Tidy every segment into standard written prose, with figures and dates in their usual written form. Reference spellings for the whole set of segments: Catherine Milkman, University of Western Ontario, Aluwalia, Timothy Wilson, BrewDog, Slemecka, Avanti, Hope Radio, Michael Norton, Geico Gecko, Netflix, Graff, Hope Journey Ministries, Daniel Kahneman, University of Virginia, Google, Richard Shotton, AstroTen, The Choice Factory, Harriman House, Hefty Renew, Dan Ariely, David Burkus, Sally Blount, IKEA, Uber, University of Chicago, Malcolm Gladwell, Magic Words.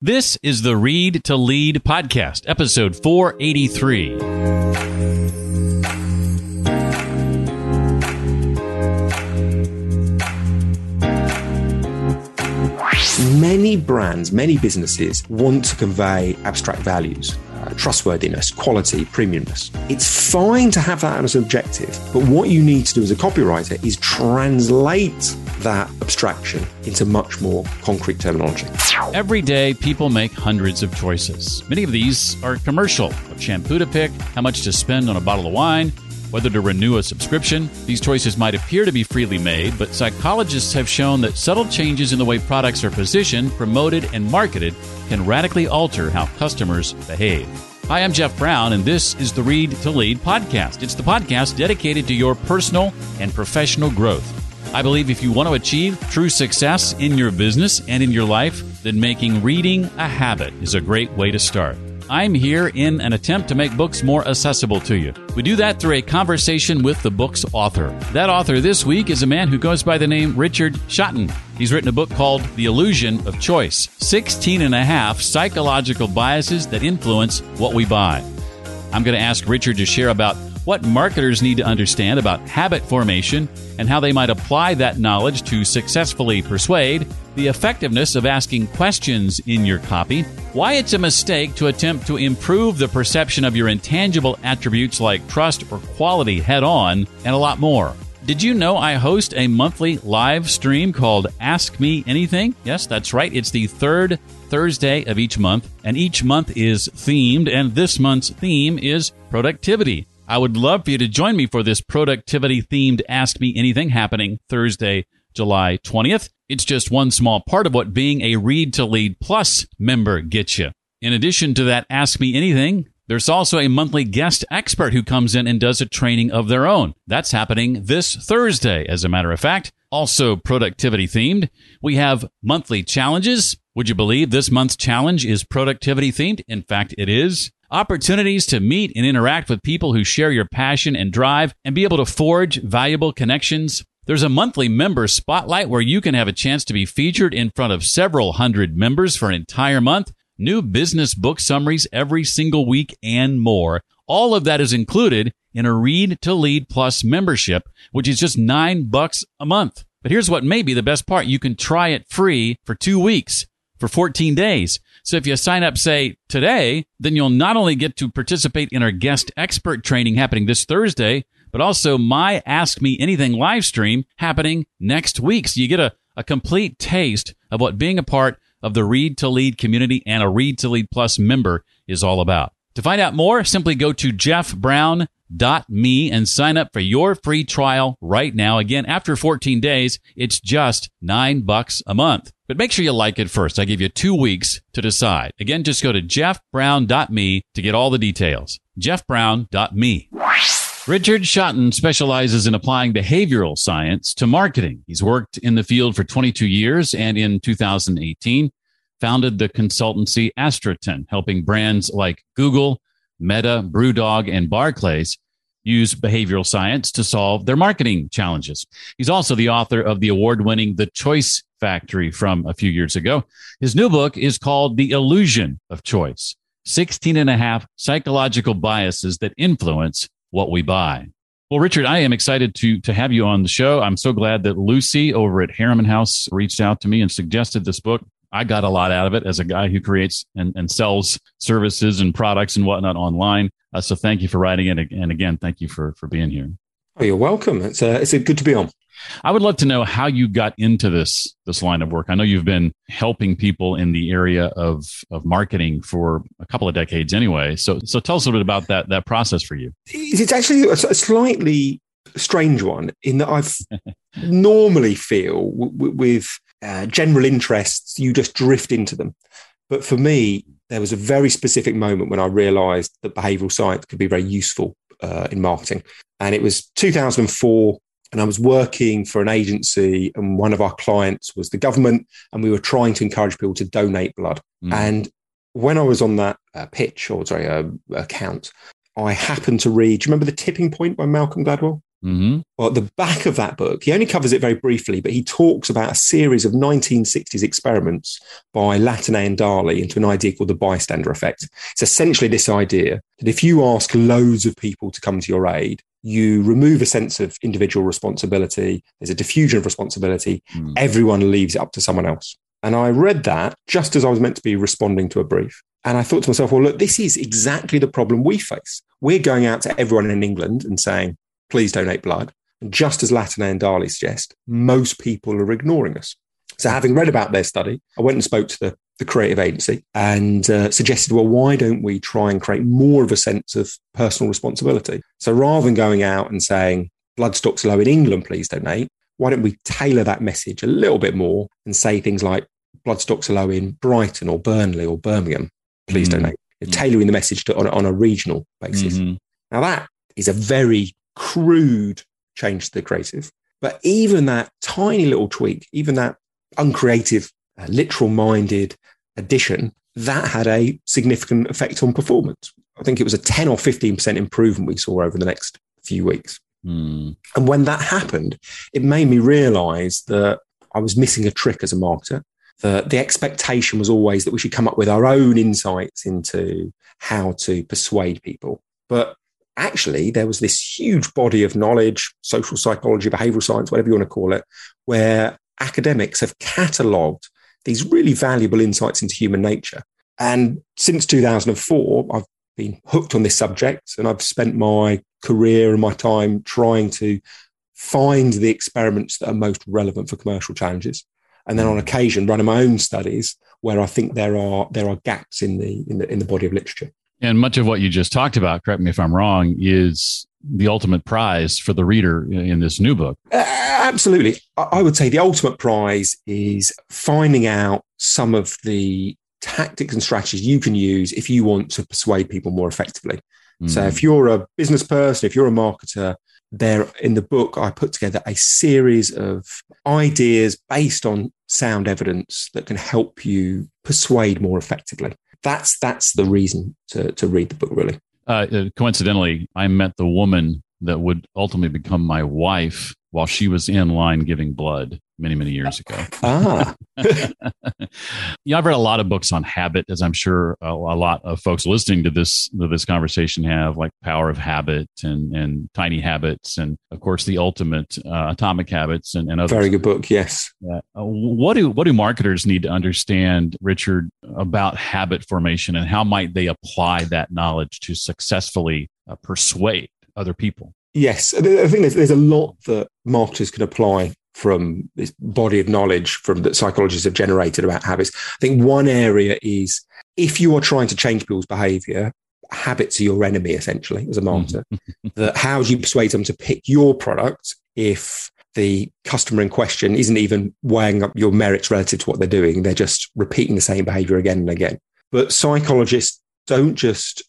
This is the Read to Lead Podcast, episode 483. Many brands, many businesses want to convey abstract values, trustworthiness, quality, premiumness. It's fine to have that as an objective, but what you need to do as a copywriter is translate that abstraction into much more concrete terminology. Every day, people make hundreds of choices. Many of these are commercial, what shampoo to pick, how much to spend on a bottle of wine, whether to renew a subscription. These choices might appear to be freely made, but psychologists have shown that subtle changes in the way products are positioned, promoted, and marketed can radically alter how customers behave. Hi, I'm Jeff Brown, and this is the Read to Lead Podcast. It's the podcast dedicated to your personal and professional growth. I believe if you want to achieve true success in your business and in your life, then making reading a habit is a great way to start. I'm here in an attempt to make books more accessible to you. We do that through a conversation with the book's author. That author this week is a man who goes by the name Richard Shotton. He's written a book called The Illusion of Choice, 16 and a half psychological biases that influence what we buy. I'm going to ask Richard to share about what marketers need to understand about habit formation and how they might apply that knowledge to successfully persuade, the effectiveness of asking questions in your copy, why it's a mistake to attempt to improve the perception of your intangible attributes like trust or quality head-on, and a lot more. Did you know I host a monthly live stream called Ask Me Anything? Yes, that's right. It's the third Thursday of each month, and each month is themed, and this month's theme is productivity. I would love for you to join me for this productivity-themed Ask Me Anything happening Thursday, July 20th. It's just one small part of what being a Read to Lead Plus member gets you. In addition to that Ask Me Anything, there's also a monthly guest expert who comes in and does a training of their own. That's happening this Thursday, as a matter of fact. Also productivity-themed, we have monthly challenges. Would you believe this month's challenge is productivity-themed? In fact, it is. Opportunities to meet and interact with people who share your passion and drive and be able to forge valuable connections. There's a monthly member spotlight where you can have a chance to be featured in front of several hundred members for an entire month, new business book summaries every single week, and more. All of that is included in a Read to Lead Plus membership, which is just $9 a month. But here's what may be the best part. You can try it free for 2 weeks, for 14 days. So if you sign up, say, today, then you'll not only get to participate in our guest expert training happening this Thursday, but also my Ask Me Anything live stream happening next week. So you get a complete taste of what being a part of the Read to Lead community and a Read to Lead Plus member is all about. To find out more, simply go to jeffbrown.me and sign up for your free trial right now. Again, after 14 days, it's just $9 a month. But make sure you like it first. I give you 2 weeks to decide. Again, just go to jeffbrown.me to get all the details. jeffbrown.me. Richard Shotton specializes in applying behavioral science to marketing. He's worked in the field for 22 years and in 2018 founded the consultancy AstroTen, helping brands like Google, Meta, BrewDog, and Barclays use behavioral science to solve their marketing challenges. He's also the author of the award-winning The Choice Factory from a few years ago. His new book is called The Illusion of Choice, 16 and a half psychological biases that influence what we buy. Well, Richard, I am excited to have you on the show. I'm so glad that Lucy over at Harriman House reached out to me and suggested this book. I got a lot out of it as a guy who creates and sells services and products and whatnot online. So thank you for writing it. And again, thank you for being here. Oh, you're welcome. It's good to be on. I would love to know how you got into this line of work. I know you've been helping people in the area of marketing for a couple of decades anyway. So tell us a little bit about that process for you. It's actually a slightly strange one in that I've normally feel with general interests, you just drift into them. But for me, there was a very specific moment when I realized that behavioral science could be very useful in marketing. And it was 2004, and I was working for an agency, and one of our clients was the government, and we were trying to encourage people to donate blood. Mm. And when I was on that account, I happened to read, do you remember The Tipping Point by Malcolm Gladwell? Mm-hmm. Well, at the back of that book, he only covers it very briefly, but he talks about a series of 1960s experiments by Latané and Darley into an idea called the bystander effect. It's essentially this idea that if you ask loads of people to come to your aid, you remove a sense of individual responsibility. There's a diffusion of responsibility. Mm. Everyone leaves it up to someone else. And I read that just as I was meant to be responding to a brief. And I thought to myself, well, look, this is exactly the problem we face. We're going out to everyone in England and saying, please donate blood. And just as Latané and Darley suggest, most people are ignoring us. So having read about their study, I went and spoke to the creative agency and suggested, well, why don't we try and create more of a sense of personal responsibility? So rather than going out and saying, blood stock's low in England, please donate, why don't we tailor that message a little bit more and say things like, blood stock's low in Brighton or Burnley or Birmingham, please donate. You're tailoring the message to, on a regional basis. Mm-hmm. Now, that is a very crude change to the creative. But even that tiny little tweak, even that uncreative, literal-minded addition, that had a significant effect on performance. I think it was a 10 or 15% improvement we saw over the next few weeks. Mm. And when that happened, it made me realize that I was missing a trick as a marketer. The expectation was always that we should come up with our own insights into how to persuade people. But actually, there was this huge body of knowledge, social psychology, behavioral science, whatever you want to call it, where academics have catalogued these really valuable insights into human nature. And since 2004, I've been hooked on this subject, and I've spent my career and my time trying to find the experiments that are most relevant for commercial challenges. And then on occasion, running my own studies where I think there are gaps in the body of literature. And much of what you just talked about, correct me if I'm wrong, is the ultimate prize for the reader in this new book. Absolutely. I would say the ultimate prize is finding out some of the tactics and strategies you can use if you want to persuade people more effectively. Mm-hmm. So if you're a business person, if you're a marketer, there in the book, I put together a series of ideas based on sound evidence that can help you persuade more effectively. That's the reason to read the book, really. Coincidentally, I met the woman that would ultimately become my wife while she was in line giving blood many, many years ago. Ah. I've read a lot of books on habit, as I'm sure a lot of folks listening to this conversation have, like Power of Habit and Tiny Habits, and of course the Ultimate Atomic Habits and others. Very good book, yes. What do marketers need to understand, Richard, about habit formation, and how might they apply that knowledge to successfully persuade other people? Yes, I think there's a lot that marketers can apply from this body of knowledge from that psychologists have generated about habits. I think one area is, if you are trying to change people's behavior, habits are your enemy, essentially, as a marketer. Mm-hmm. That how do you persuade them to pick your product if the customer in question isn't even weighing up your merits relative to what they're doing? They're just repeating the same behavior again and again. But psychologists don't just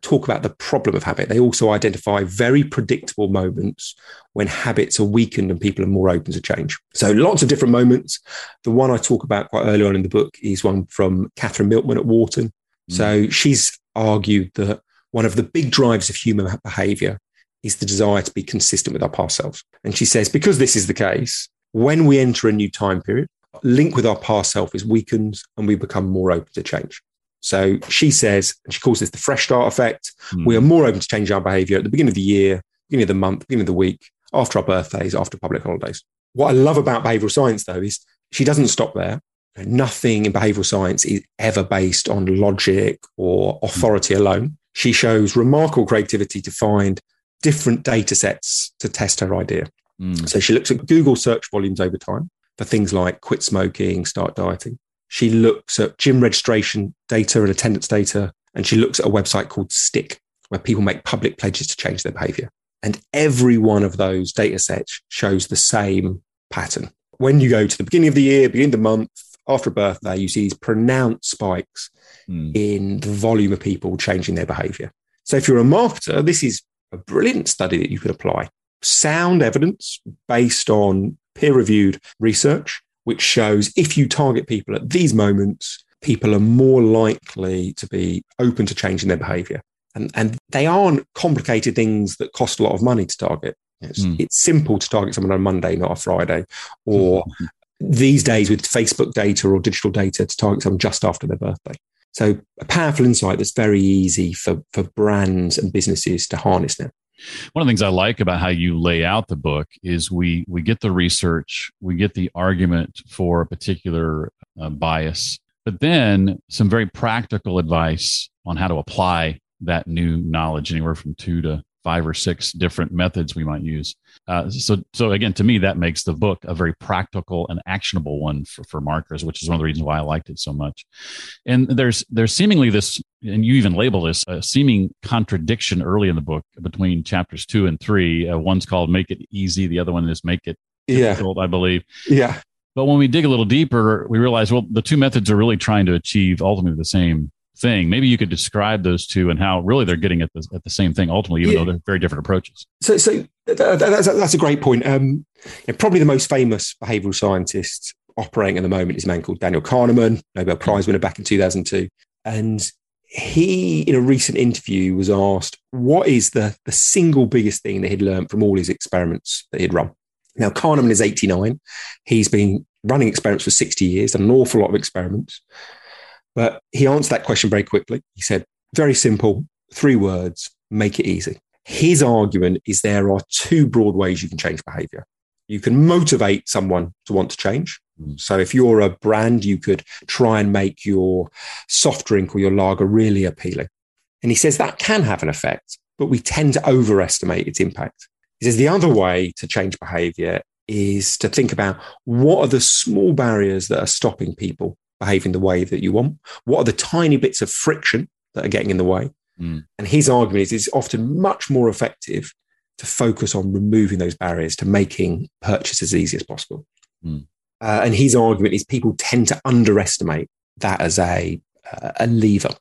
talk about the problem of habit. They also identify very predictable moments when habits are weakened and people are more open to change. So lots of different moments. The one I talk about quite early on in the book is one from Catherine Milkman at Wharton. Mm-hmm. So she's argued that one of the big drives of human behavior is the desire to be consistent with our past selves. And she says, because this is the case, when we enter a new time period, link with our past self is weakened and we become more open to change. So she says, and she calls this the fresh start effect. Mm. We are more open to change our behavior at the beginning of the year, beginning of the month, beginning of the week, after our birthdays, after public holidays. What I love about behavioral science, though, is she doesn't stop there. Nothing in behavioral science is ever based on logic or authority alone. She shows remarkable creativity to find different data sets to test her idea. Mm. So she looks at Google search volumes over time for things like quit smoking, start dieting. She looks at gym registration data and attendance data, and she looks at a website called Stickk, where people make public pledges to change their behavior. And every one of those data sets shows the same pattern. When you go to the beginning of the year, beginning of the month, after birth now, you see these pronounced spikes in the volume of people changing their behavior. So if you're a marketer, this is a brilliant study that you could apply. Sound evidence based on peer-reviewed research, which shows if you target people at these moments, people are more likely to be open to changing their behavior. And they aren't complicated things that cost a lot of money to target. It's simple to target someone on a Monday, not a Friday, or these days with Facebook data or digital data to target someone just after their birthday. So a powerful insight that's very easy for brands and businesses to harness now. One of the things I like about how you lay out the book is we get the research, we get the argument for a particular bias, but then some very practical advice on how to apply that new knowledge, anywhere from 2 to 5 or 6 different methods we might use. So again, to me, that makes the book a very practical and actionable one for marketers, which is one of the reasons why I liked it so much. And there's seemingly this, and you even label this, a seeming contradiction early in the book between chapters 2 and 3. One's called Make It Easy. The other one is Make It Difficult, I believe. Yeah. But when we dig a little deeper, we realize, well, the two methods are really trying to achieve ultimately the same thing. Maybe you could describe those two and how really they're getting at the same thing ultimately, even though they're very different approaches. So that's a great point. Probably the most famous behavioral scientist operating at the moment is a man called Daniel Kahneman, Nobel Prize winner back in 2002. And he, in a recent interview, was asked what is the single biggest thing that he'd learned from all his experiments that he'd run. Now, Kahneman is 89. He's been running experiments for 60 years, an awful lot of experiments. But he answered that question very quickly. He said, very simple, 3 words, make it easy. His argument is there are 2 broad ways you can change behavior. You can motivate someone to want to change. So if you're a brand, you could try and make your soft drink or your lager really appealing. And he says that can have an effect, but we tend to overestimate its impact. He says the other way to change behavior is to think about what are the small barriers that are stopping people behaving the way that you want? What are the tiny bits of friction that are getting in the way? And his argument is it's often much more effective to focus on removing those barriers to making purchases as easy as possible. And his argument is people tend to underestimate that as a lever.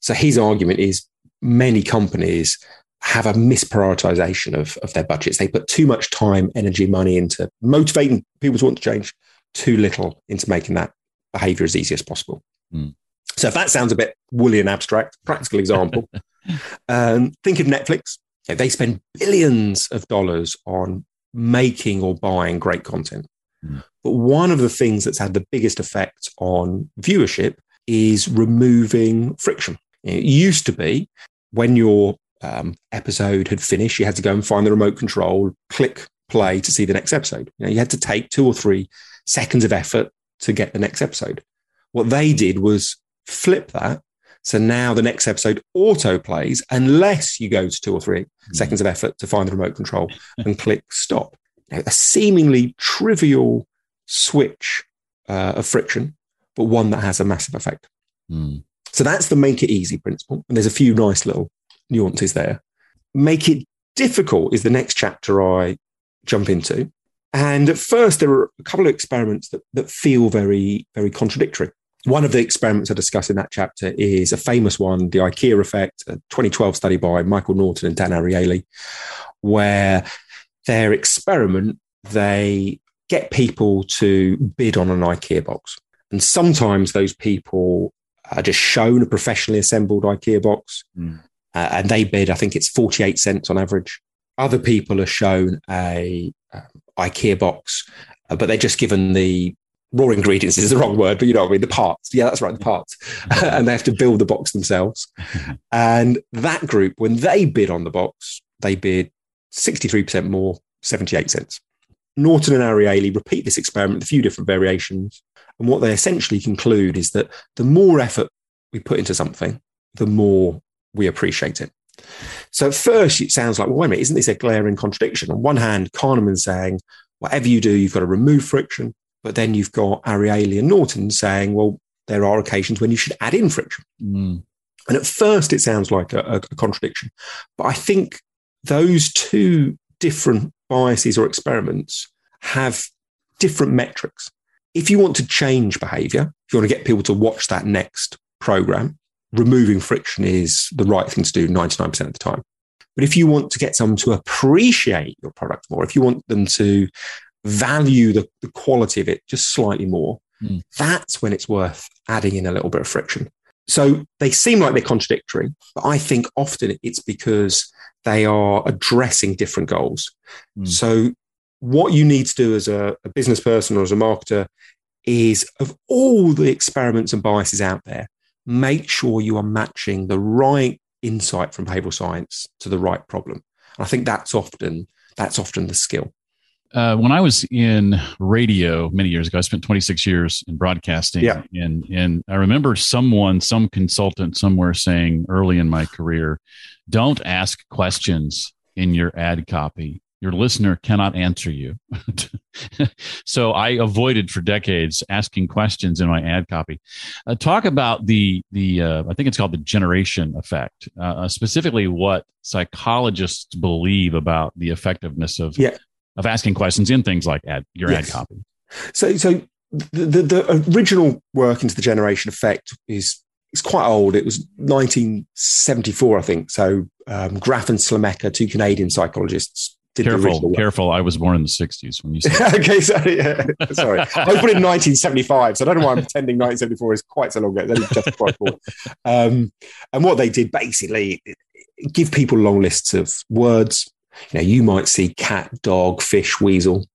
So his argument is many companies have a misprioritization of their budgets. They put too much time, energy, money into motivating people to want to change, too little into making that behavior as easy as possible. So if that sounds a bit woolly and abstract, practical example, think of Netflix. They spend billions of dollars on making or buying great content. But one of the things that's had the biggest effect on viewership is removing friction. It used to be when your episode had finished, you had to go and find the remote control, click play to see the next episode. You had to take 2 or 3 seconds of effort to get the next episode. What they did was flip that. So now the next episode auto plays unless you go to 2 or 3 seconds of effort to find the remote control and click stop. Now, a seemingly trivial switch of friction, but one that has a massive effect. So that's the make it easy principle. And there's a few nice little nuances there. Make it difficult is the next chapter I jump into. And at first, there are a couple of experiments that feel very, very contradictory. One of the experiments I discuss in that chapter is a famous one, the IKEA effect, a 2012 study by Michael Norton and Dan Ariely, where their experiment, they get people to bid on an IKEA box. And sometimes those people are just shown a professionally assembled IKEA box and they bid, I think it's 48 cents on average. Other people are shown a IKEA box, but they're just given the raw ingredients is the wrong word, but you know what I mean, the parts. Yeah, that's right, the parts. And they have to build the box themselves. And that group, when they bid on the box, they bid 63% more, 78 cents. Norton and Ariely repeat this experiment with a few different variations. And what they essentially conclude is that the more effort we put into something, the more we appreciate it. So at first it sounds like, well, wait a minute, isn't this a glaring contradiction? On one hand, Kahneman's saying, whatever you do, you've got to remove friction. But then you've got Ariely and Norton saying, well, there are occasions when you should add in friction. And at first it sounds like a contradiction. But I think those two different biases or experiments have different metrics. If you want to change behavior, if you want to get people to watch that next program, removing friction is the right thing to do 99% of the time. But if you want to get someone to appreciate your product more, if you want them to value the quality of it just slightly more, that's when it's worth adding in a little bit of friction. So they seem like they're contradictory, but I think often it's because they are addressing different goals. So what you need to do as a business person or as a marketer is, of all the experiments and biases out there, make sure you are matching the right insight from behavioral science to the right problem. And I think that's often the skill. When I was in radio many years ago, I spent 26 years in broadcasting. Yeah. And I remember some consultant somewhere saying early in my career, don't ask questions in your ad copy. Your listener cannot answer you. So I avoided for decades asking questions in my ad copy. Talk about the I think it's called the generation effect, specifically what psychologists believe about the effectiveness of of asking questions in things like ad copy. So the original work into the generation effect is quite old. It was 1974, I think. So Graff and Slemecka, two Canadian psychologists, Careful. I was born in the 60s when you said that. Okay, sorry. Sorry. I was born in 1975, so I don't know why I'm pretending 1974 is quite so long ago. That is just quite cool. And what they did basically, give people long lists of words. You know, you might see cat, dog, fish, weasel.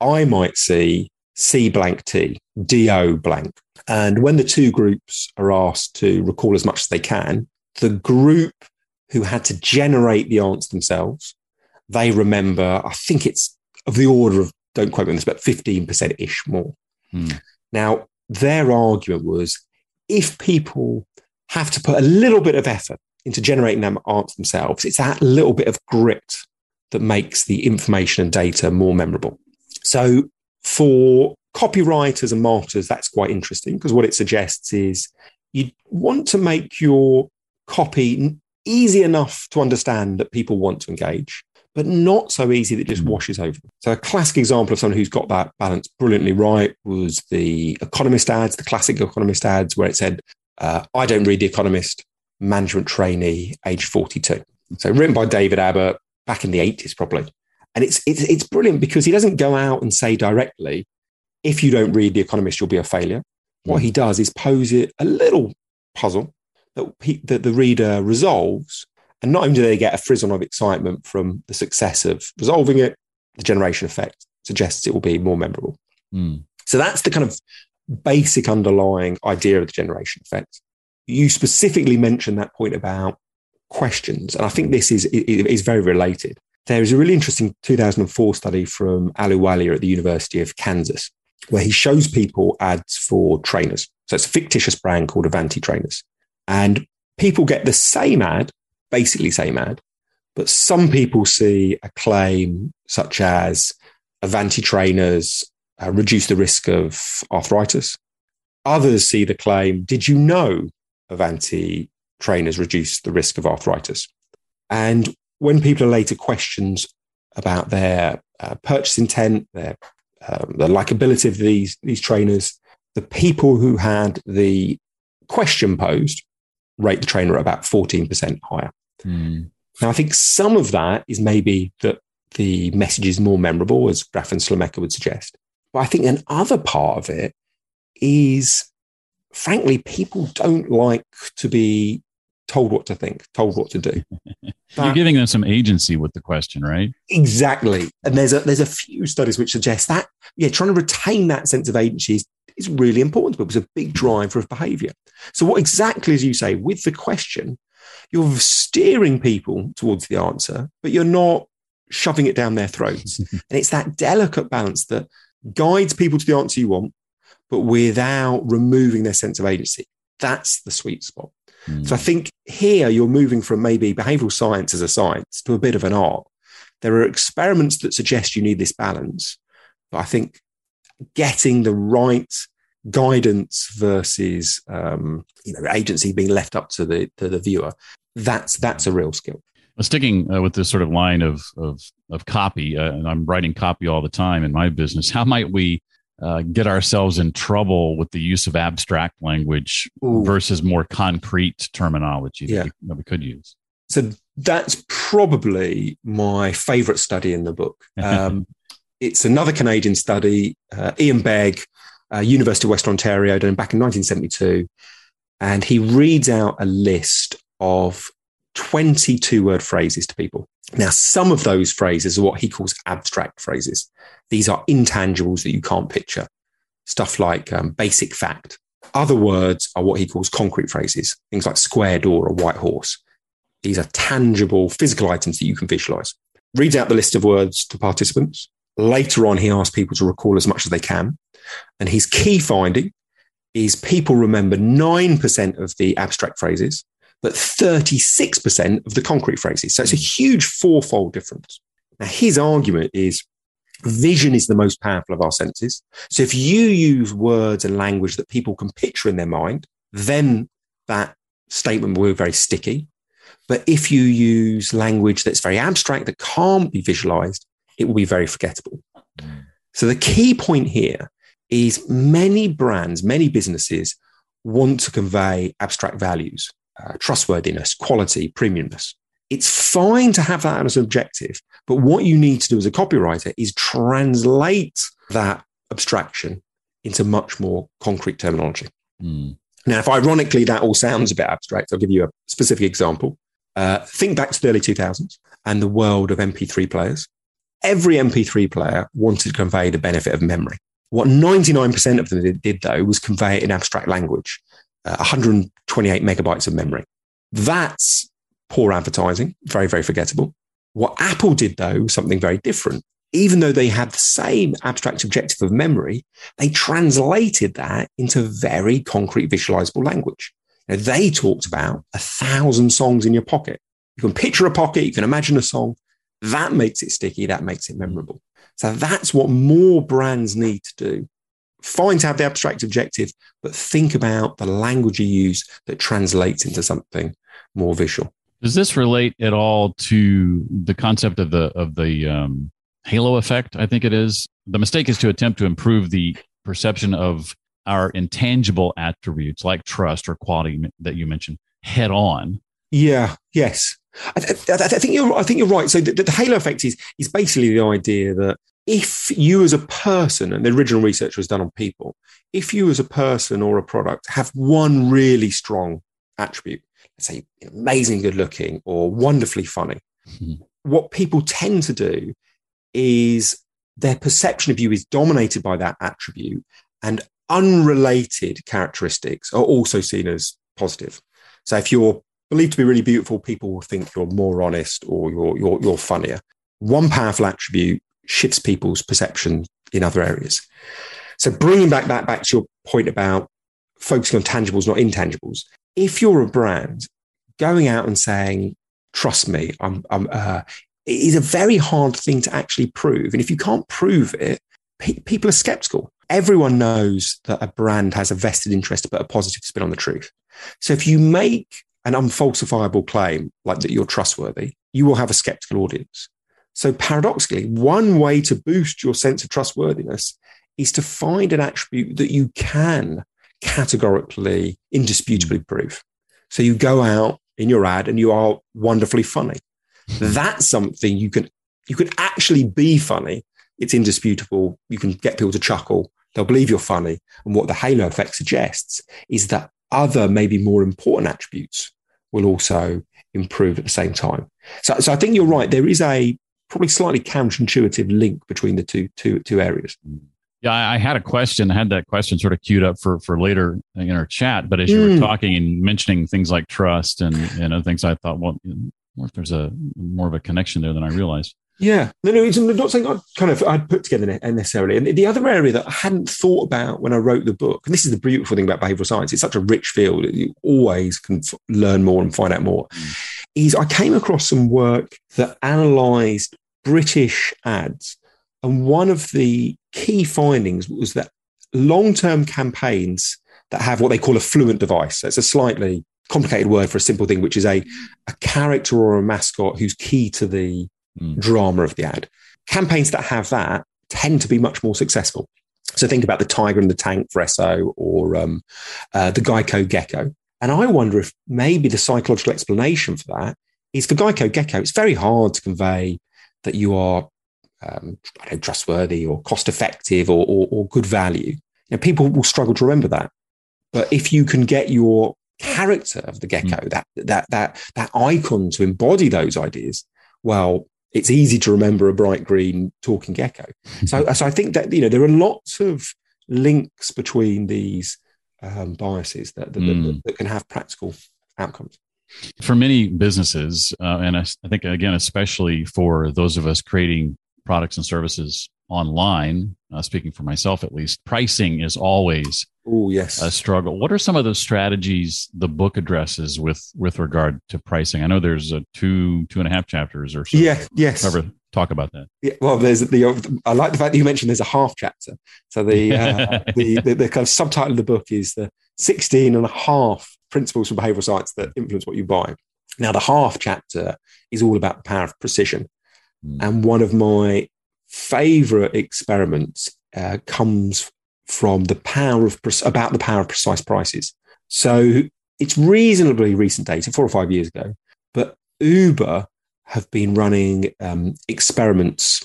I might see C blank T, D-O blank. And when the two groups are asked to recall as much as they can, the group who had to generate the answer themselves, they remember, I think it's of the order of, don't quote me on this, but 15%-ish more. Now, their argument was, if people have to put a little bit of effort into generating that answer themselves, it's that little bit of grit that makes the information and data more memorable. So for copywriters and marketers, that's quite interesting, because what it suggests is you want to make your copy easy enough to understand that people want to engage, but not so easy that it just washes over them. So a classic example of someone who's got that balance brilliantly right was the Economist ads, the classic Economist ads, where it said, I don't read The Economist, management trainee, age 42. So written by David Abbott back in the 80s, probably. And it's brilliant because he doesn't go out and say directly, if you don't read The Economist, you'll be a failure. What he does is pose it a little puzzle that the reader resolves. And not only do they get a frisson of excitement from the success of resolving it, the generation effect suggests it will be more memorable. So that's the kind of basic underlying idea of the generation effect. You specifically mentioned that point about questions, and I think this is very related. There is a really interesting 2004 study from Aluwalia at the University of Kansas, where he shows people ads for trainers. So it's a fictitious brand called Avanti trainers. And people get the same ad, basically same ad, but some people see a claim such as Avanti trainers reduce the risk of arthritis. Others see the claim, did you know Avanti trainers reduce the risk of arthritis? And when people are later questioned about their purchase intent, their likability of these trainers, the people who had the question posed rate the trainer about 14% higher. Now, I think some of that is maybe that the message is more memorable, as Graff and Slemecka would suggest. But I think another part of it is, frankly, people don't like to be told what to think, told what to do. You're giving them some agency with the question, right? Exactly. And there's a few studies which suggest that, trying to retain that sense of agency is really important, but it was a big driver of behavior. So what exactly, as you say, with the question, you're steering people towards the answer, but you're not shoving it down their throats. And it's that delicate balance that guides people to the answer you want, but without removing their sense of agency. That's the sweet spot. So I think here you're moving from maybe behavioral science as a science to a bit of an art. There are experiments that suggest you need this balance, but I think getting the right guidance versus agency being left up to the viewer, that's a real skill. Well, sticking with this sort of line of copy, and I'm writing copy all the time in my business, how might we get ourselves in trouble with the use of abstract language versus more concrete terminology that we could use. So that's probably my favorite study in the book. It's another Canadian study, Ian Begg, University of Western Ontario, done back in 1972. And he reads out a list of 22 word phrases to people. Now, some of those phrases are what he calls abstract phrases. These are intangibles that you can't picture. Stuff like basic fact. Other words are what he calls concrete phrases. Things like square door or white horse. These are tangible physical items that you can visualize. Reads out the list of words to participants. Later on, he asks people to recall as much as they can. And his key finding is people remember 9% of the abstract phrases, but 36% of the concrete phrases. So it's a huge fourfold difference. Now, his argument is vision is the most powerful of our senses. So if you use words and language that people can picture in their mind, then that statement will be very sticky. But if you use language that's very abstract, that can't be visualized, it will be very forgettable. So the key point here is many brands, many businesses want to convey abstract values, trustworthiness, quality, premiumness. It's fine to have that as an objective, but what you need to do as a copywriter is translate that abstraction into much more concrete terminology. Now, if ironically that all sounds a bit abstract, I'll give you a specific example. Think back to the early 2000s and the world of MP3 players. Every MP3 player wanted to convey the benefit of memory. What 99% of them did, though, was convey it in abstract language, 128 megabytes of memory. That's poor advertising, very, very forgettable. What Apple did, though, was something very different. Even though they had the same abstract objective of memory, they translated that into very concrete, visualizable language. Now, they talked about 1,000 songs in your pocket. You can picture a pocket, you can imagine a song. That makes it sticky, that makes it memorable. So that's what more brands need to do. Fine to have the abstract objective, but think about the language you use that translates into something more visual. Does this relate at all to the concept of the halo effect? I think it is. The mistake is to attempt to improve the perception of our intangible attributes like trust or quality that you mentioned head on. Yeah. Yes. I think you're right. So the halo effect is basically the idea that if you as a person, and the original research was done on people, if you as a person or a product have one really strong attribute, let's say amazing good looking or wonderfully funny, what people tend to do is their perception of you is dominated by that attribute, and unrelated characteristics are also seen as positive. So if you're believed to be really beautiful, people will think you're more honest or you're funnier. One powerful attribute shifts people's perception in other areas. So bringing back to your point about focusing on tangibles, not intangibles. If you're a brand, going out and saying, trust me, it is a very hard thing to actually prove. And if you can't prove it, people are skeptical. Everyone knows that a brand has a vested interest to put a positive spin on the truth. So if you make an unfalsifiable claim, like that you're trustworthy, you will have a skeptical audience. So paradoxically, one way to boost your sense of trustworthiness is to find an attribute that you can categorically, indisputably prove. So you go out in your ad and you are wonderfully funny. That's something you can actually be funny. It's indisputable. You can get people to chuckle. They'll believe you're funny. And what the halo effect suggests is that other, maybe more important attributes will also improve at the same time. So I think you're right. There is a probably slightly counterintuitive link between the two areas. Yeah, I had a question. I had that question sort of queued up for later in our chat. But as you were talking and mentioning things like trust and other things, I thought, well, there's a more of a connection there than I realized. Yeah, no, it's not something I'd put together necessarily. And the other area that I hadn't thought about when I wrote the book, and this is the beautiful thing about behavioral science, it's such a rich field, you always can learn more and find out more, is I came across some work that analysed British ads. And one of the key findings was that long-term campaigns that have what they call a fluent device, so it's a slightly complicated word for a simple thing, which is a character or a mascot who's key to the drama of the ad. Campaigns that have that tend to be much more successful. So think about the tiger and the tank for SO, or the Geico Gecko. And I wonder if maybe the psychological explanation for that is for Geico Gecko, it's very hard to convey that you are trustworthy or cost effective or good value. You know, people will struggle to remember that. But if you can get your character of the gecko, that icon to embody those ideas, well, it's easy to remember a bright green talking gecko. So I think that, you know, there are lots of links between these biases that can have practical outcomes. For many businesses, and I think, again, especially for those of us creating products and services online, speaking for myself at least, pricing is always a struggle. What are some of the strategies the book addresses with regard to pricing? I know there's two and a half chapters or so. Talk about that. Yeah, well, there's I like the fact that you mentioned there's a half chapter. So the kind of subtitle of the book is the 16 and a half principles from behavioral science that influence what you buy. Now, the half chapter is all about the power of precision. And one of my favorite experiments comes from about the power of precise prices. So it's reasonably recent data, 4 or 5 years ago, but Uber have been running experiments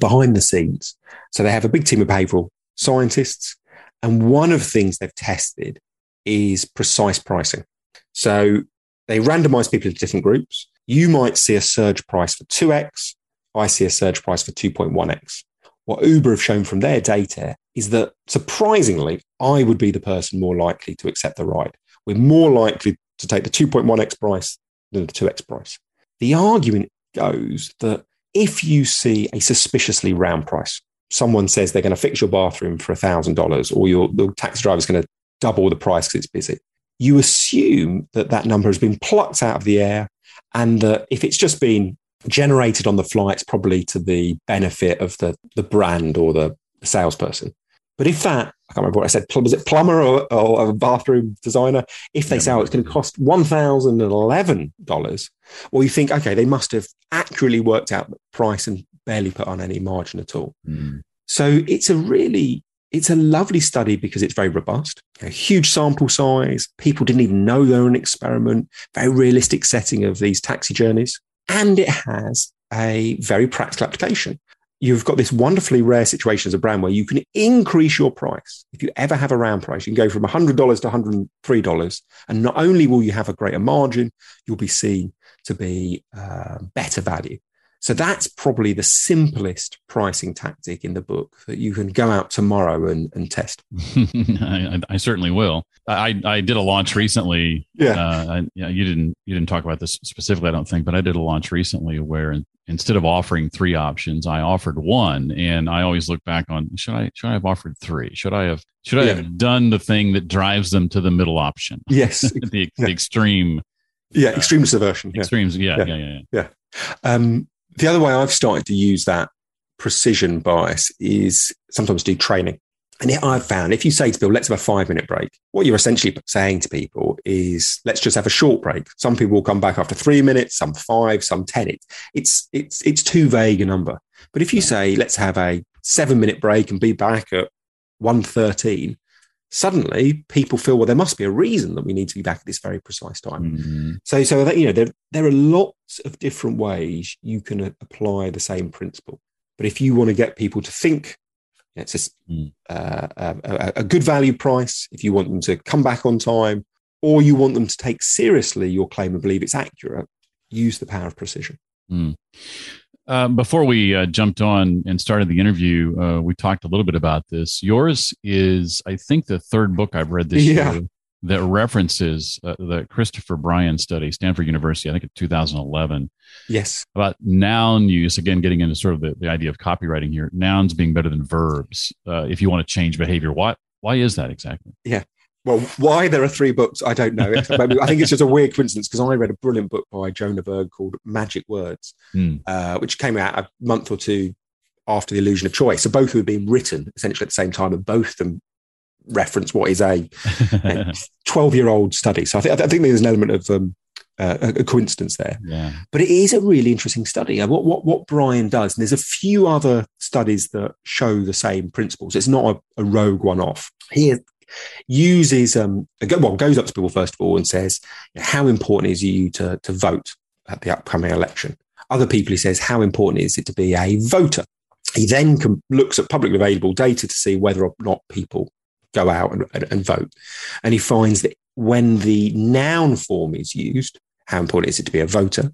behind the scenes. So they have a big team of behavioral scientists, and one of the things they've tested is precise pricing. So they randomize people into different groups. You might see a surge price for 2x. I see a surge price for 2.1x. What Uber have shown from their data is that, surprisingly, I would be the person more likely to accept the ride. We're more likely to take the 2.1x price than the 2x price. The argument goes that if you see a suspiciously round price, someone says they're going to fix your bathroom for $1,000 or the taxi driver is going to double the price because it's busy, you assume that number has been plucked out of the air, and that if it's just been generated on the fly, it's probably to the benefit of the brand or the salesperson. But if that, I can't remember what I said, was it plumber or a bathroom designer? If they say, it's going to cost $1,011, well, you think, okay, they must have accurately worked out the price and barely put on any margin at all. So it's a lovely study because it's very robust, a huge sample size. People didn't even know they were an experiment, very realistic setting of these taxi journeys. And it has a very practical application. You've got this wonderfully rare situation as a brand where you can increase your price. If you ever have a round price, you can go from $100 to $103. And not only will you have a greater margin, you'll be seen to be better value. So that's probably the simplest pricing tactic in the book that you can go out tomorrow and test. I certainly will. I did a launch recently. You didn't talk about this specifically, I don't think, but I did a launch recently where instead of offering three options, I offered one, and I always look back on should I have offered three? Should I have done the thing that drives them to the middle option? Yes, the extreme. Yeah, extreme subversion. Extremes. Yeah. The other way I've started to use that precision bias is sometimes do training. And I've found if you say to people, let's have a 5-minute break, what you're essentially saying to people is, let's just have a short break. Some people will come back after 3 minutes, some 5, some 10. It's too vague a number. But if you say, let's have a 7-minute break and be back at 1:13, suddenly people feel, well, there must be a reason that we need to be back at this very precise time. So that, you know, there are lots of different ways you can apply the same principle. But if you want to get people to think, you know, it's just a good value price, if you want them to come back on time, or you want them to take seriously your claim and believe it's accurate, use the power of precision. Before we jumped on and started the interview, we talked a little bit about this. Yours is, I think, the third book I've read this year that references the Christopher Bryan study, Stanford University, I think in 2011. Yes. About noun use, again, getting into sort of the idea of copywriting here, nouns being better than verbs if you want to change behavior. Why is that exactly? Yeah. Well, why there are three books, I don't know. I think it's just a weird coincidence because I read a brilliant book by Jonah Berger called Magic Words, which came out a month or two after The Illusion of Choice. So both were being written essentially at the same time, and both of them reference what is a 12-year-old study. So I think there's an element of a coincidence there. Yeah. But it is a really interesting study. What Brian does, and there's a few other studies that show the same principles. It's not a rogue one-off. He uses, goes up to people first of all and says, how important is you to vote at the upcoming election? Other people, he says, how important is it to be a voter? He then looks at publicly available data to see whether or not people go out and vote. And he finds that when the noun form is used, how important is it to be a voter,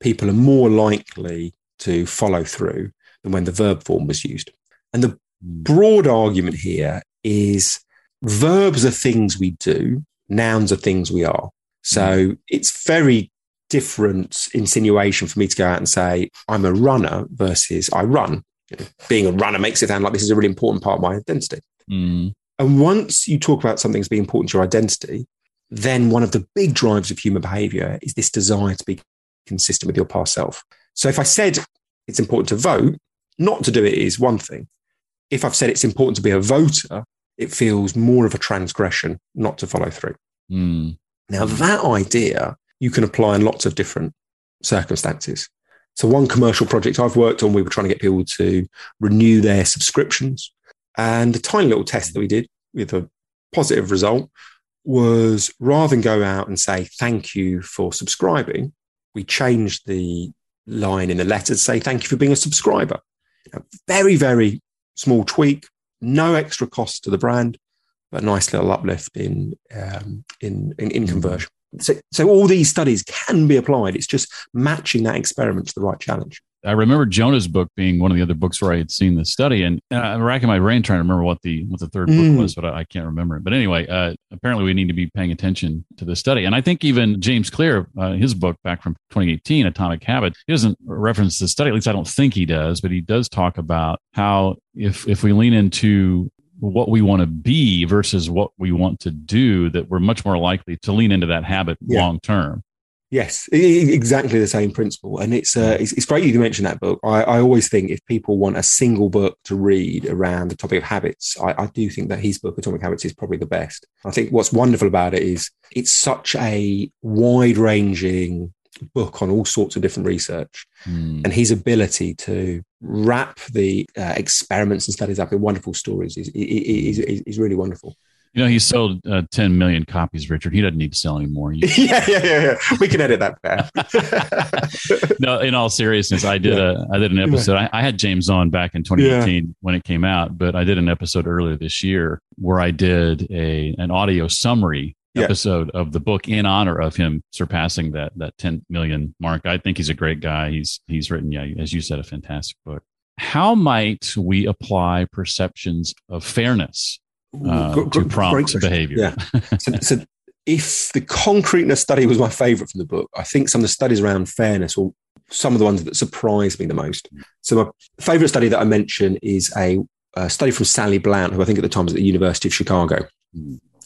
people are more likely to follow through than when the verb form was used. And the broad argument here is verbs are things we do, nouns are things we are. So it's very different insinuation for me to go out and say, I'm a runner versus I run. Being a runner makes it sound like this is a really important part of my identity. Mm. And once you talk about something as being important to your identity, then one of the big drivers of human behavior is this desire to be consistent with your past self. So if I said it's important to vote, not to do it is one thing. If I've said it's important to be a voter, it feels more of a transgression not to follow through. Mm. Now, that idea you can apply in lots of different circumstances. So one commercial project I've worked on, we were trying to get people to renew their subscriptions. And a tiny little test that we did with a positive result was, rather than go out and say, thank you for subscribing, we changed the line in the letter to say, thank you for being a subscriber. A very, very small tweak, no extra cost to the brand, but a nice little uplift in conversion. So all these studies can be applied. It's just matching that experiment to the right challenge. I remember Jonah's book being one of the other books where I had seen this study, and I'm racking my brain trying to remember what the third book was, but I can't remember it. But anyway, apparently we need to be paying attention to this study. And I think even James Clear, his book back from 2018, Atomic Habit, he doesn't reference the study, at least I don't think he does, but he does talk about how if we lean into what we want to be versus what we want to do, that we're much more likely to lean into that habit long term. Yes, exactly the same principle. And it's great you mention that book. I always think if people want a single book to read around the topic of habits, I do think that his book, Atomic Habits, is probably the best. I think what's wonderful about it is it's such a wide-ranging book on all sorts of different research. Mm. And his ability to wrap the experiments and studies up in wonderful stories is really wonderful. You know, he sold 10 million copies, Richard. He doesn't need to sell anymore. Yeah. We can edit that back. No, in all seriousness, I did an episode. I had James on back in 2018 when it came out, but I did an episode earlier this year where I did an audio summary episode of the book in honor of him surpassing that 10 million mark. I think he's a great guy. He's written, as you said, a fantastic book. How might we apply perceptions of fairness to prompt behavior? Yeah. So if the concreteness study was my favorite from the book, I think some of the studies around fairness were some of the ones that surprised me the most. So my favorite study that I mention is a study from Sally Blount, who I think at the time was at the University of Chicago.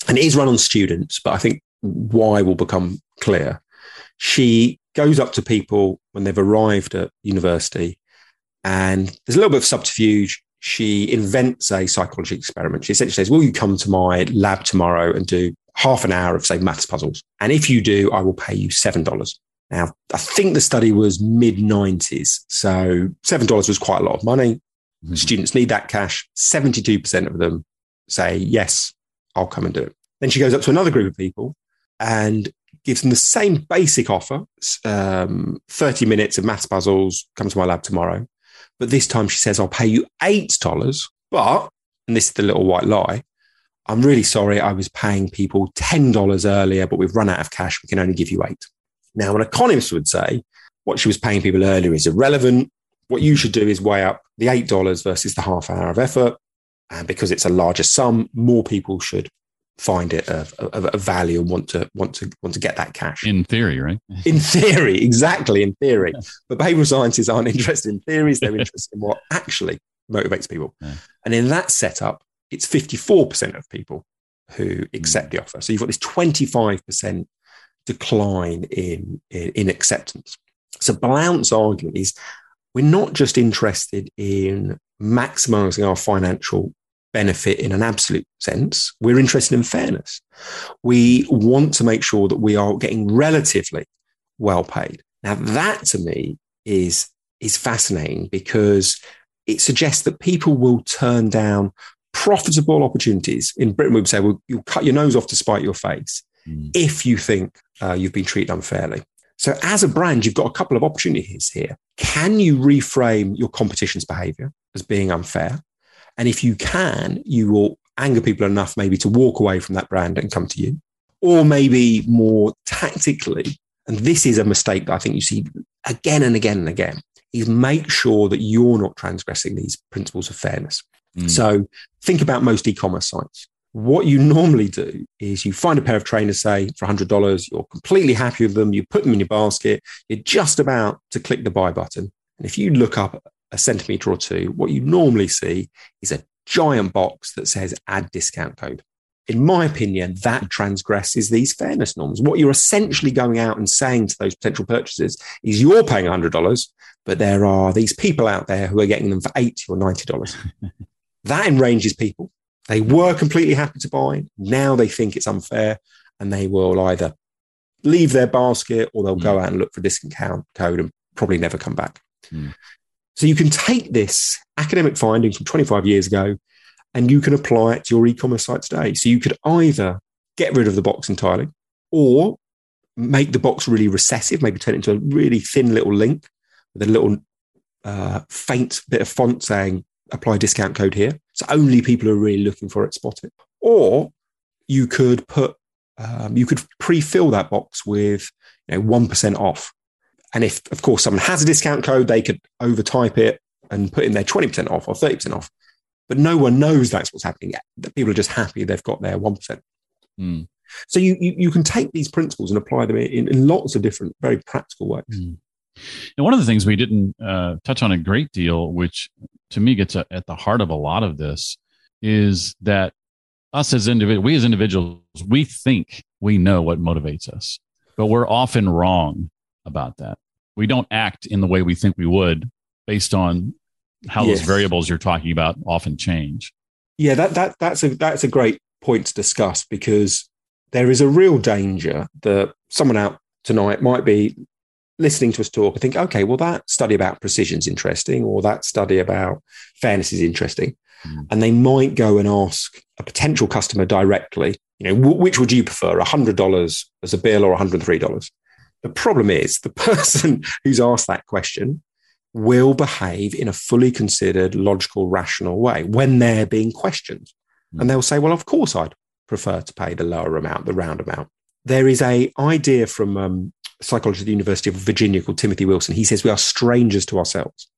And it is run on students, but I think why will become clear. She goes up to people when they've arrived at university, and there's a little bit of subterfuge. She invents a psychology experiment. She essentially says, will you come to my lab tomorrow and do half an hour of, say, maths puzzles? And if you do, I will pay you $7. Now, I think the study was mid-90s. So $7 was quite a lot of money. Mm-hmm. Students need that cash. 72% of them say, yes, I'll come and do it. Then she goes up to another group of people and gives them the same basic offer, 30 minutes of maths puzzles, come to my lab tomorrow. But this time she says, I'll pay you $8, but, and this is the little white lie, I'm really sorry, I was paying people $10 earlier, but we've run out of cash. We can only give you 8. Now, an economist would say what she was paying people earlier is irrelevant. What you should do is weigh up the $8 versus the half hour of effort. And because it's a larger sum, more people should find it of value and want to get that cash. In theory, right? In theory, exactly, in theory. Yeah. But behavioral scientists aren't interested in theories. They're interested in what actually motivates people. Yeah. And in that setup, it's 54% of people who accept the offer. So you've got this 25% decline in acceptance. So Blount's argument is we're not just interested in maximizing our financial benefit in an absolute sense. We're interested in fairness. We want to make sure that we are getting relatively well paid. Now, that to me is fascinating because it suggests that people will turn down profitable opportunities. In Britain, we would say, well, you'll cut your nose off to spite your face if you think you've been treated unfairly. So as a brand, you've got a couple of opportunities here. Can you reframe your competition's behavior as being unfair? And if you can, you will anger people enough maybe to walk away from that brand and come to you. Or maybe more tactically, and this is a mistake that I think you see again and again and again, is make sure that you're not transgressing these principles of fairness. So think about most e-commerce sites. What you normally do is you find a pair of trainers, say, for $100, you're completely happy with them, you put them in your basket, you're just about to click the buy button. And if you look up a centimetre or two, what you normally see is a giant box that says add discount code. In my opinion, that transgresses these fairness norms. What you're essentially going out and saying to those potential purchasers is you're paying $100, but there are these people out there who are getting them for $80 or $90. That enrages people. They were completely happy to buy. Now they think it's unfair and they will either leave their basket or they'll go out and look for a discount code and probably never come back. So you can take this academic finding from 25 years ago and you can apply it to your e-commerce site today. So you could either get rid of the box entirely or make the box really recessive, maybe turn it into a really thin little link with a little faint bit of font saying, apply discount code here. So only people who are really looking for it spot it. Or you could put, you could pre-fill that box with 1% off. And if, of course, someone has a discount code, they could overtype it and put in their 20% off or 30% off. But no one knows that's what's happening yet. People are just happy they've got their 1%. So you can take these principles and apply them in lots of different, very practical ways. And one of the things we didn't touch on a great deal, which to me gets at the heart of a lot of this, is that we as individuals, we think we know what motivates us, but we're often wrong about that. We don't act in the way we think we would based on how those variables you're talking about often change. Yeah, that's a great point to discuss because there is a real danger that someone out tonight might be listening to us talk and think, okay, well, that study about precision is interesting or that study about fairness is interesting. And they might go and ask a potential customer directly, which would you prefer, $100 as a bill or $103? The problem is the person who's asked that question will behave in a fully considered, logical, rational way when they're being questioned. And they'll say, well, of course, I'd prefer to pay the lower amount, the round amount. There is an idea from a psychologist at the University of Virginia called Timothy Wilson. He says we are strangers to ourselves.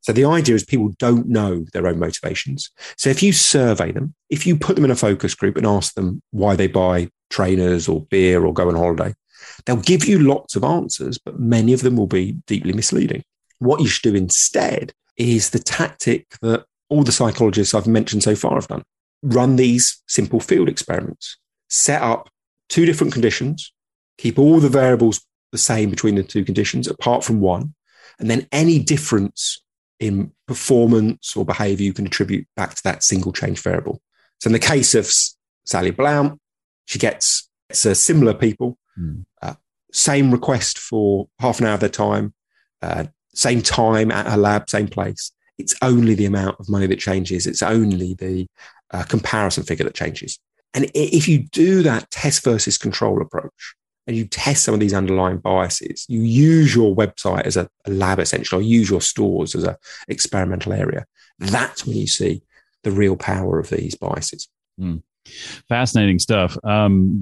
So the idea is people don't know their own motivations. So if you survey them, if you put them in a focus group and ask them why they buy trainers or beer or go on holiday, they'll give you lots of answers, but many of them will be deeply misleading. What you should do instead is the tactic that all the psychologists I've mentioned so far have done. Run these simple field experiments. Set up two different conditions. Keep all the variables the same between the two conditions, apart from one. And then any difference in performance or behavior you can attribute back to that single change variable. So in the case of Sally Blount, she gets similar people, same request for half an hour of their time, same time at her lab, same place. It's only the amount of money that changes. It's only the comparison figure that changes. And if you do that test versus control approach and you test some of these underlying biases, you use your website as a lab essentially, or use your stores as an experimental area. That's when you see the real power of these biases. Fascinating stuff.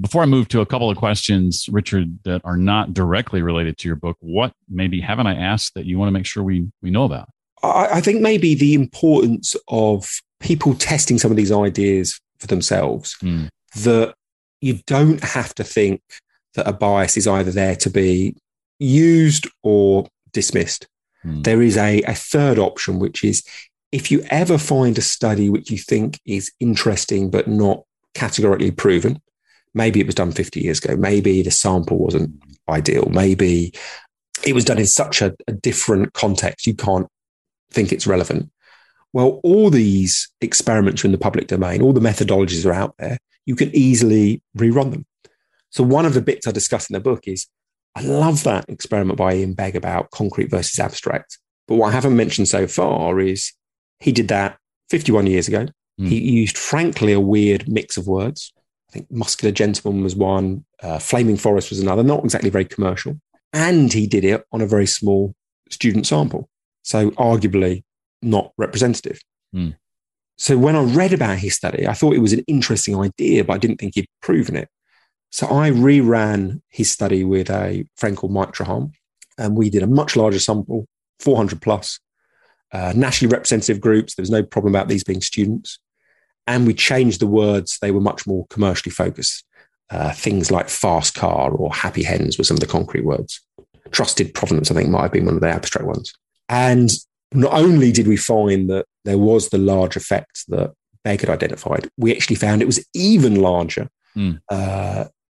Before I move to a couple of questions, Richard, that are not directly related to your book, what maybe haven't I asked that you want to make sure we know about? I think maybe the importance of people testing some of these ideas for themselves, that you don't have to think that a bias is either there to be used or dismissed. There is a third option, which is if you ever find a study which you think is interesting but not categorically proven, maybe it was done 50 years ago, maybe the sample wasn't ideal, maybe it was done in such a different context you can't think it's relevant. Well, all these experiments are in the public domain, all the methodologies are out there, you can easily rerun them. So one of the bits I discuss in the book is I love that experiment by Ian Begg about concrete versus abstract. But what I haven't mentioned so far is he did that 51 years ago. Mm. He used, frankly, a weird mix of words. I think muscular gentleman was one, flaming forest was another, not exactly very commercial. And he did it on a very small student sample. So arguably not representative. Mm. So when I read about his study, I thought it was an interesting idea, but I didn't think he'd proven it. So I reran his study with a friend called Mike Trahan, and we did a much larger sample, 400 plus, nationally representative groups. There was no problem about these being students. And we changed the words. They were much more commercially focused. Things like fast car or happy hens were some of the concrete words. Trusted provenance, I think, might have been one of the abstract ones. And not only did we find that there was the large effect that Begg had identified, we actually found it was even larger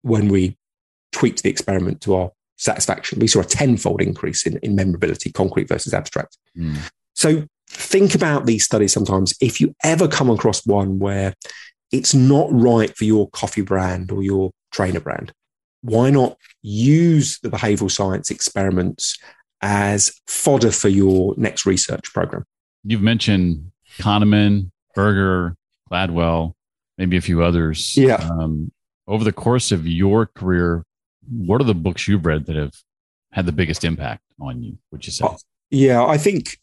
when we tweaked the experiment to our satisfaction. We saw a tenfold increase in memorability, concrete versus abstract. Mm. So think about these studies sometimes. If you ever come across one where it's not right for your coffee brand or your trainer brand, why not use the behavioral science experiments as fodder for your next research program? You've mentioned Kahneman, Berger, Gladwell, maybe a few others. Yeah. Over the course of your career, what are the books you've read that have had the biggest impact on you, would you say? Yeah, I think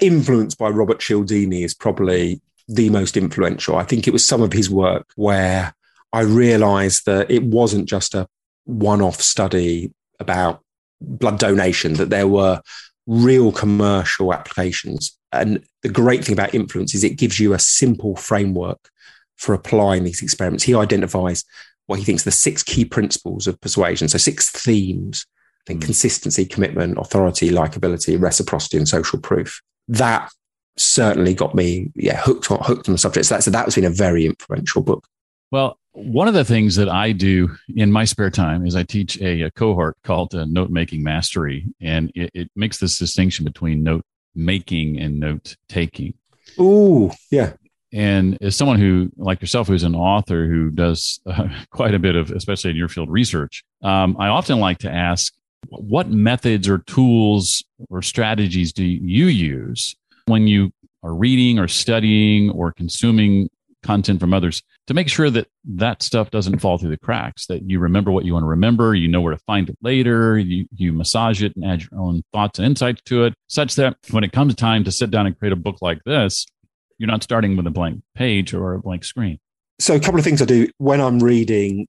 Influence by Robert Cialdini is probably the most influential. I think it was some of his work where I realized that it wasn't just a one-off study about blood donation, that there were real commercial applications. And the great thing about Influence is it gives you a simple framework for applying these experiments. He identifies what he thinks the six key principles of persuasion. So six themes, I think consistency, commitment, authority, likability, reciprocity, and social proof. That certainly got me hooked on the subject. So that has been a very influential book. Well, one of the things that I do in my spare time is I teach a cohort called Note Making Mastery, and it makes this distinction between note making and note taking. Ooh, yeah. And as someone who, like yourself, who's an author who does quite a bit of, especially in your field, research, I often like to ask, what methods or tools or strategies do you use when you are reading or studying or consuming content from others to make sure that that stuff doesn't fall through the cracks, that you remember what you want to remember, you know where to find it later, you massage it and add your own thoughts and insights to it, such that when it comes time to sit down and create a book like this, you're not starting with a blank page or a blank screen. So a couple of things I do when I'm reading,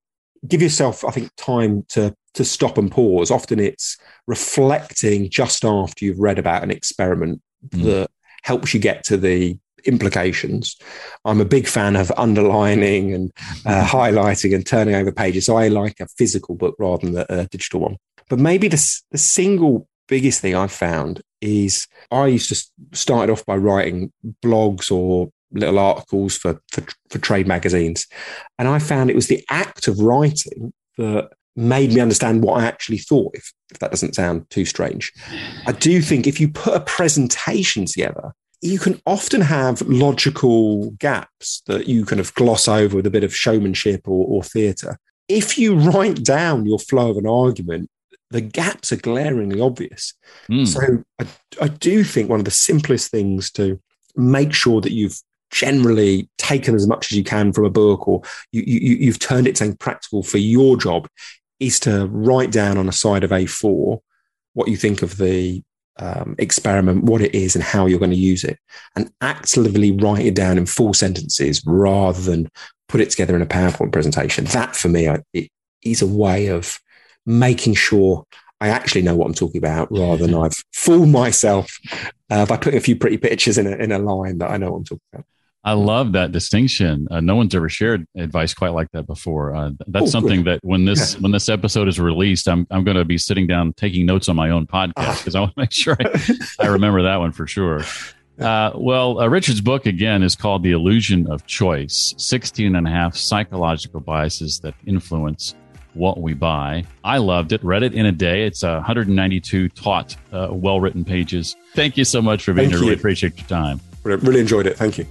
give yourself, I think, time to stop and pause. Often it's reflecting just after you've read about an experiment that helps you get to the implications. I'm a big fan of underlining and highlighting and turning over pages. So I like a physical book rather than a digital one. But maybe the single biggest thing I've found is I used to start off by writing blogs or little articles for trade magazines. And I found it was the act of writing that made me understand what I actually thought, if that doesn't sound too strange. I do think if you put a presentation together, you can often have logical gaps that you kind of gloss over with a bit of showmanship or theatre. If you write down your flow of an argument, the gaps are glaringly obvious. Mm. So I do think one of the simplest things to make sure that you've generally taken as much as you can from a book, or you've turned it to something practical for your job, is to write down on a side of A4 what you think of the experiment, what it is and how you're going to use it, and actively write it down in full sentences rather than put it together in a PowerPoint presentation. That, for me, it is a way of making sure I actually know what I'm talking about rather than I've fooled myself by putting a few pretty pictures in a line that I know what I'm talking about. I love that distinction. No one's ever shared advice quite like that before. That's something good. That when this episode is released, I'm going to be sitting down taking notes on my own podcast because I want to make sure I remember that one for sure. Richard's book, again, is called The Illusion of Choice, 16 and a half psychological biases that influence what we buy. I loved it. Read it in a day. It's 192 taut, well-written pages. Thank you so much for being here. Really appreciate your time. Really enjoyed it. Thank you.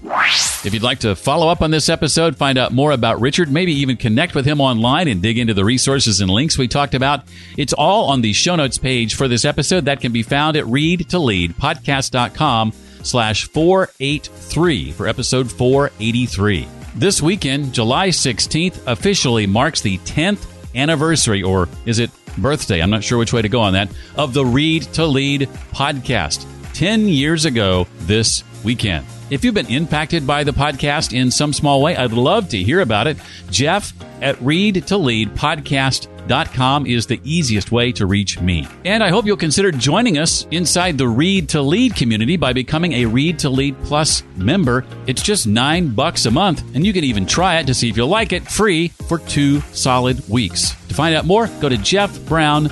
If you'd like to follow up on this episode, find out more about Richard, maybe even connect with him online and dig into the resources and links we talked about, it's all on the show notes page for this episode. That can be found at readtoleadpodcast.com/483 for episode 483. This weekend, July 16th, officially marks the 10th anniversary, or is it birthday? I'm not sure which way to go on that, of the Read to Lead podcast. 10 years ago this weekend. If you've been impacted by the podcast in some small way, I'd love to hear about it. Jeff at readtoleadpodcast.com is the easiest way to reach me. And I hope you'll consider joining us inside the Read to Lead community by becoming a Read to Lead Plus member. It's just $9 a month, and you can even try it to see if you'll like it free for 2 solid weeks. To find out more, go to jeffbrown.com.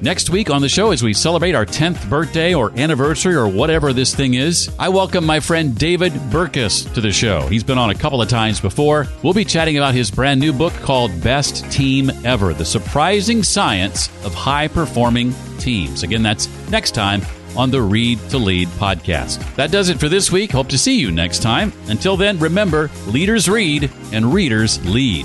Next week on the show, as we celebrate our 10th birthday or anniversary or whatever this thing is, I welcome my friend David Burkus to the show. He's been on a couple of times before. We'll be chatting about his brand new book called Best Team Ever, The Surprising Science of High-Performing Teams. Again, that's next time on the Read to Lead podcast. That does it for this week. Hope to see you next time. Until then, remember, leaders read and readers lead.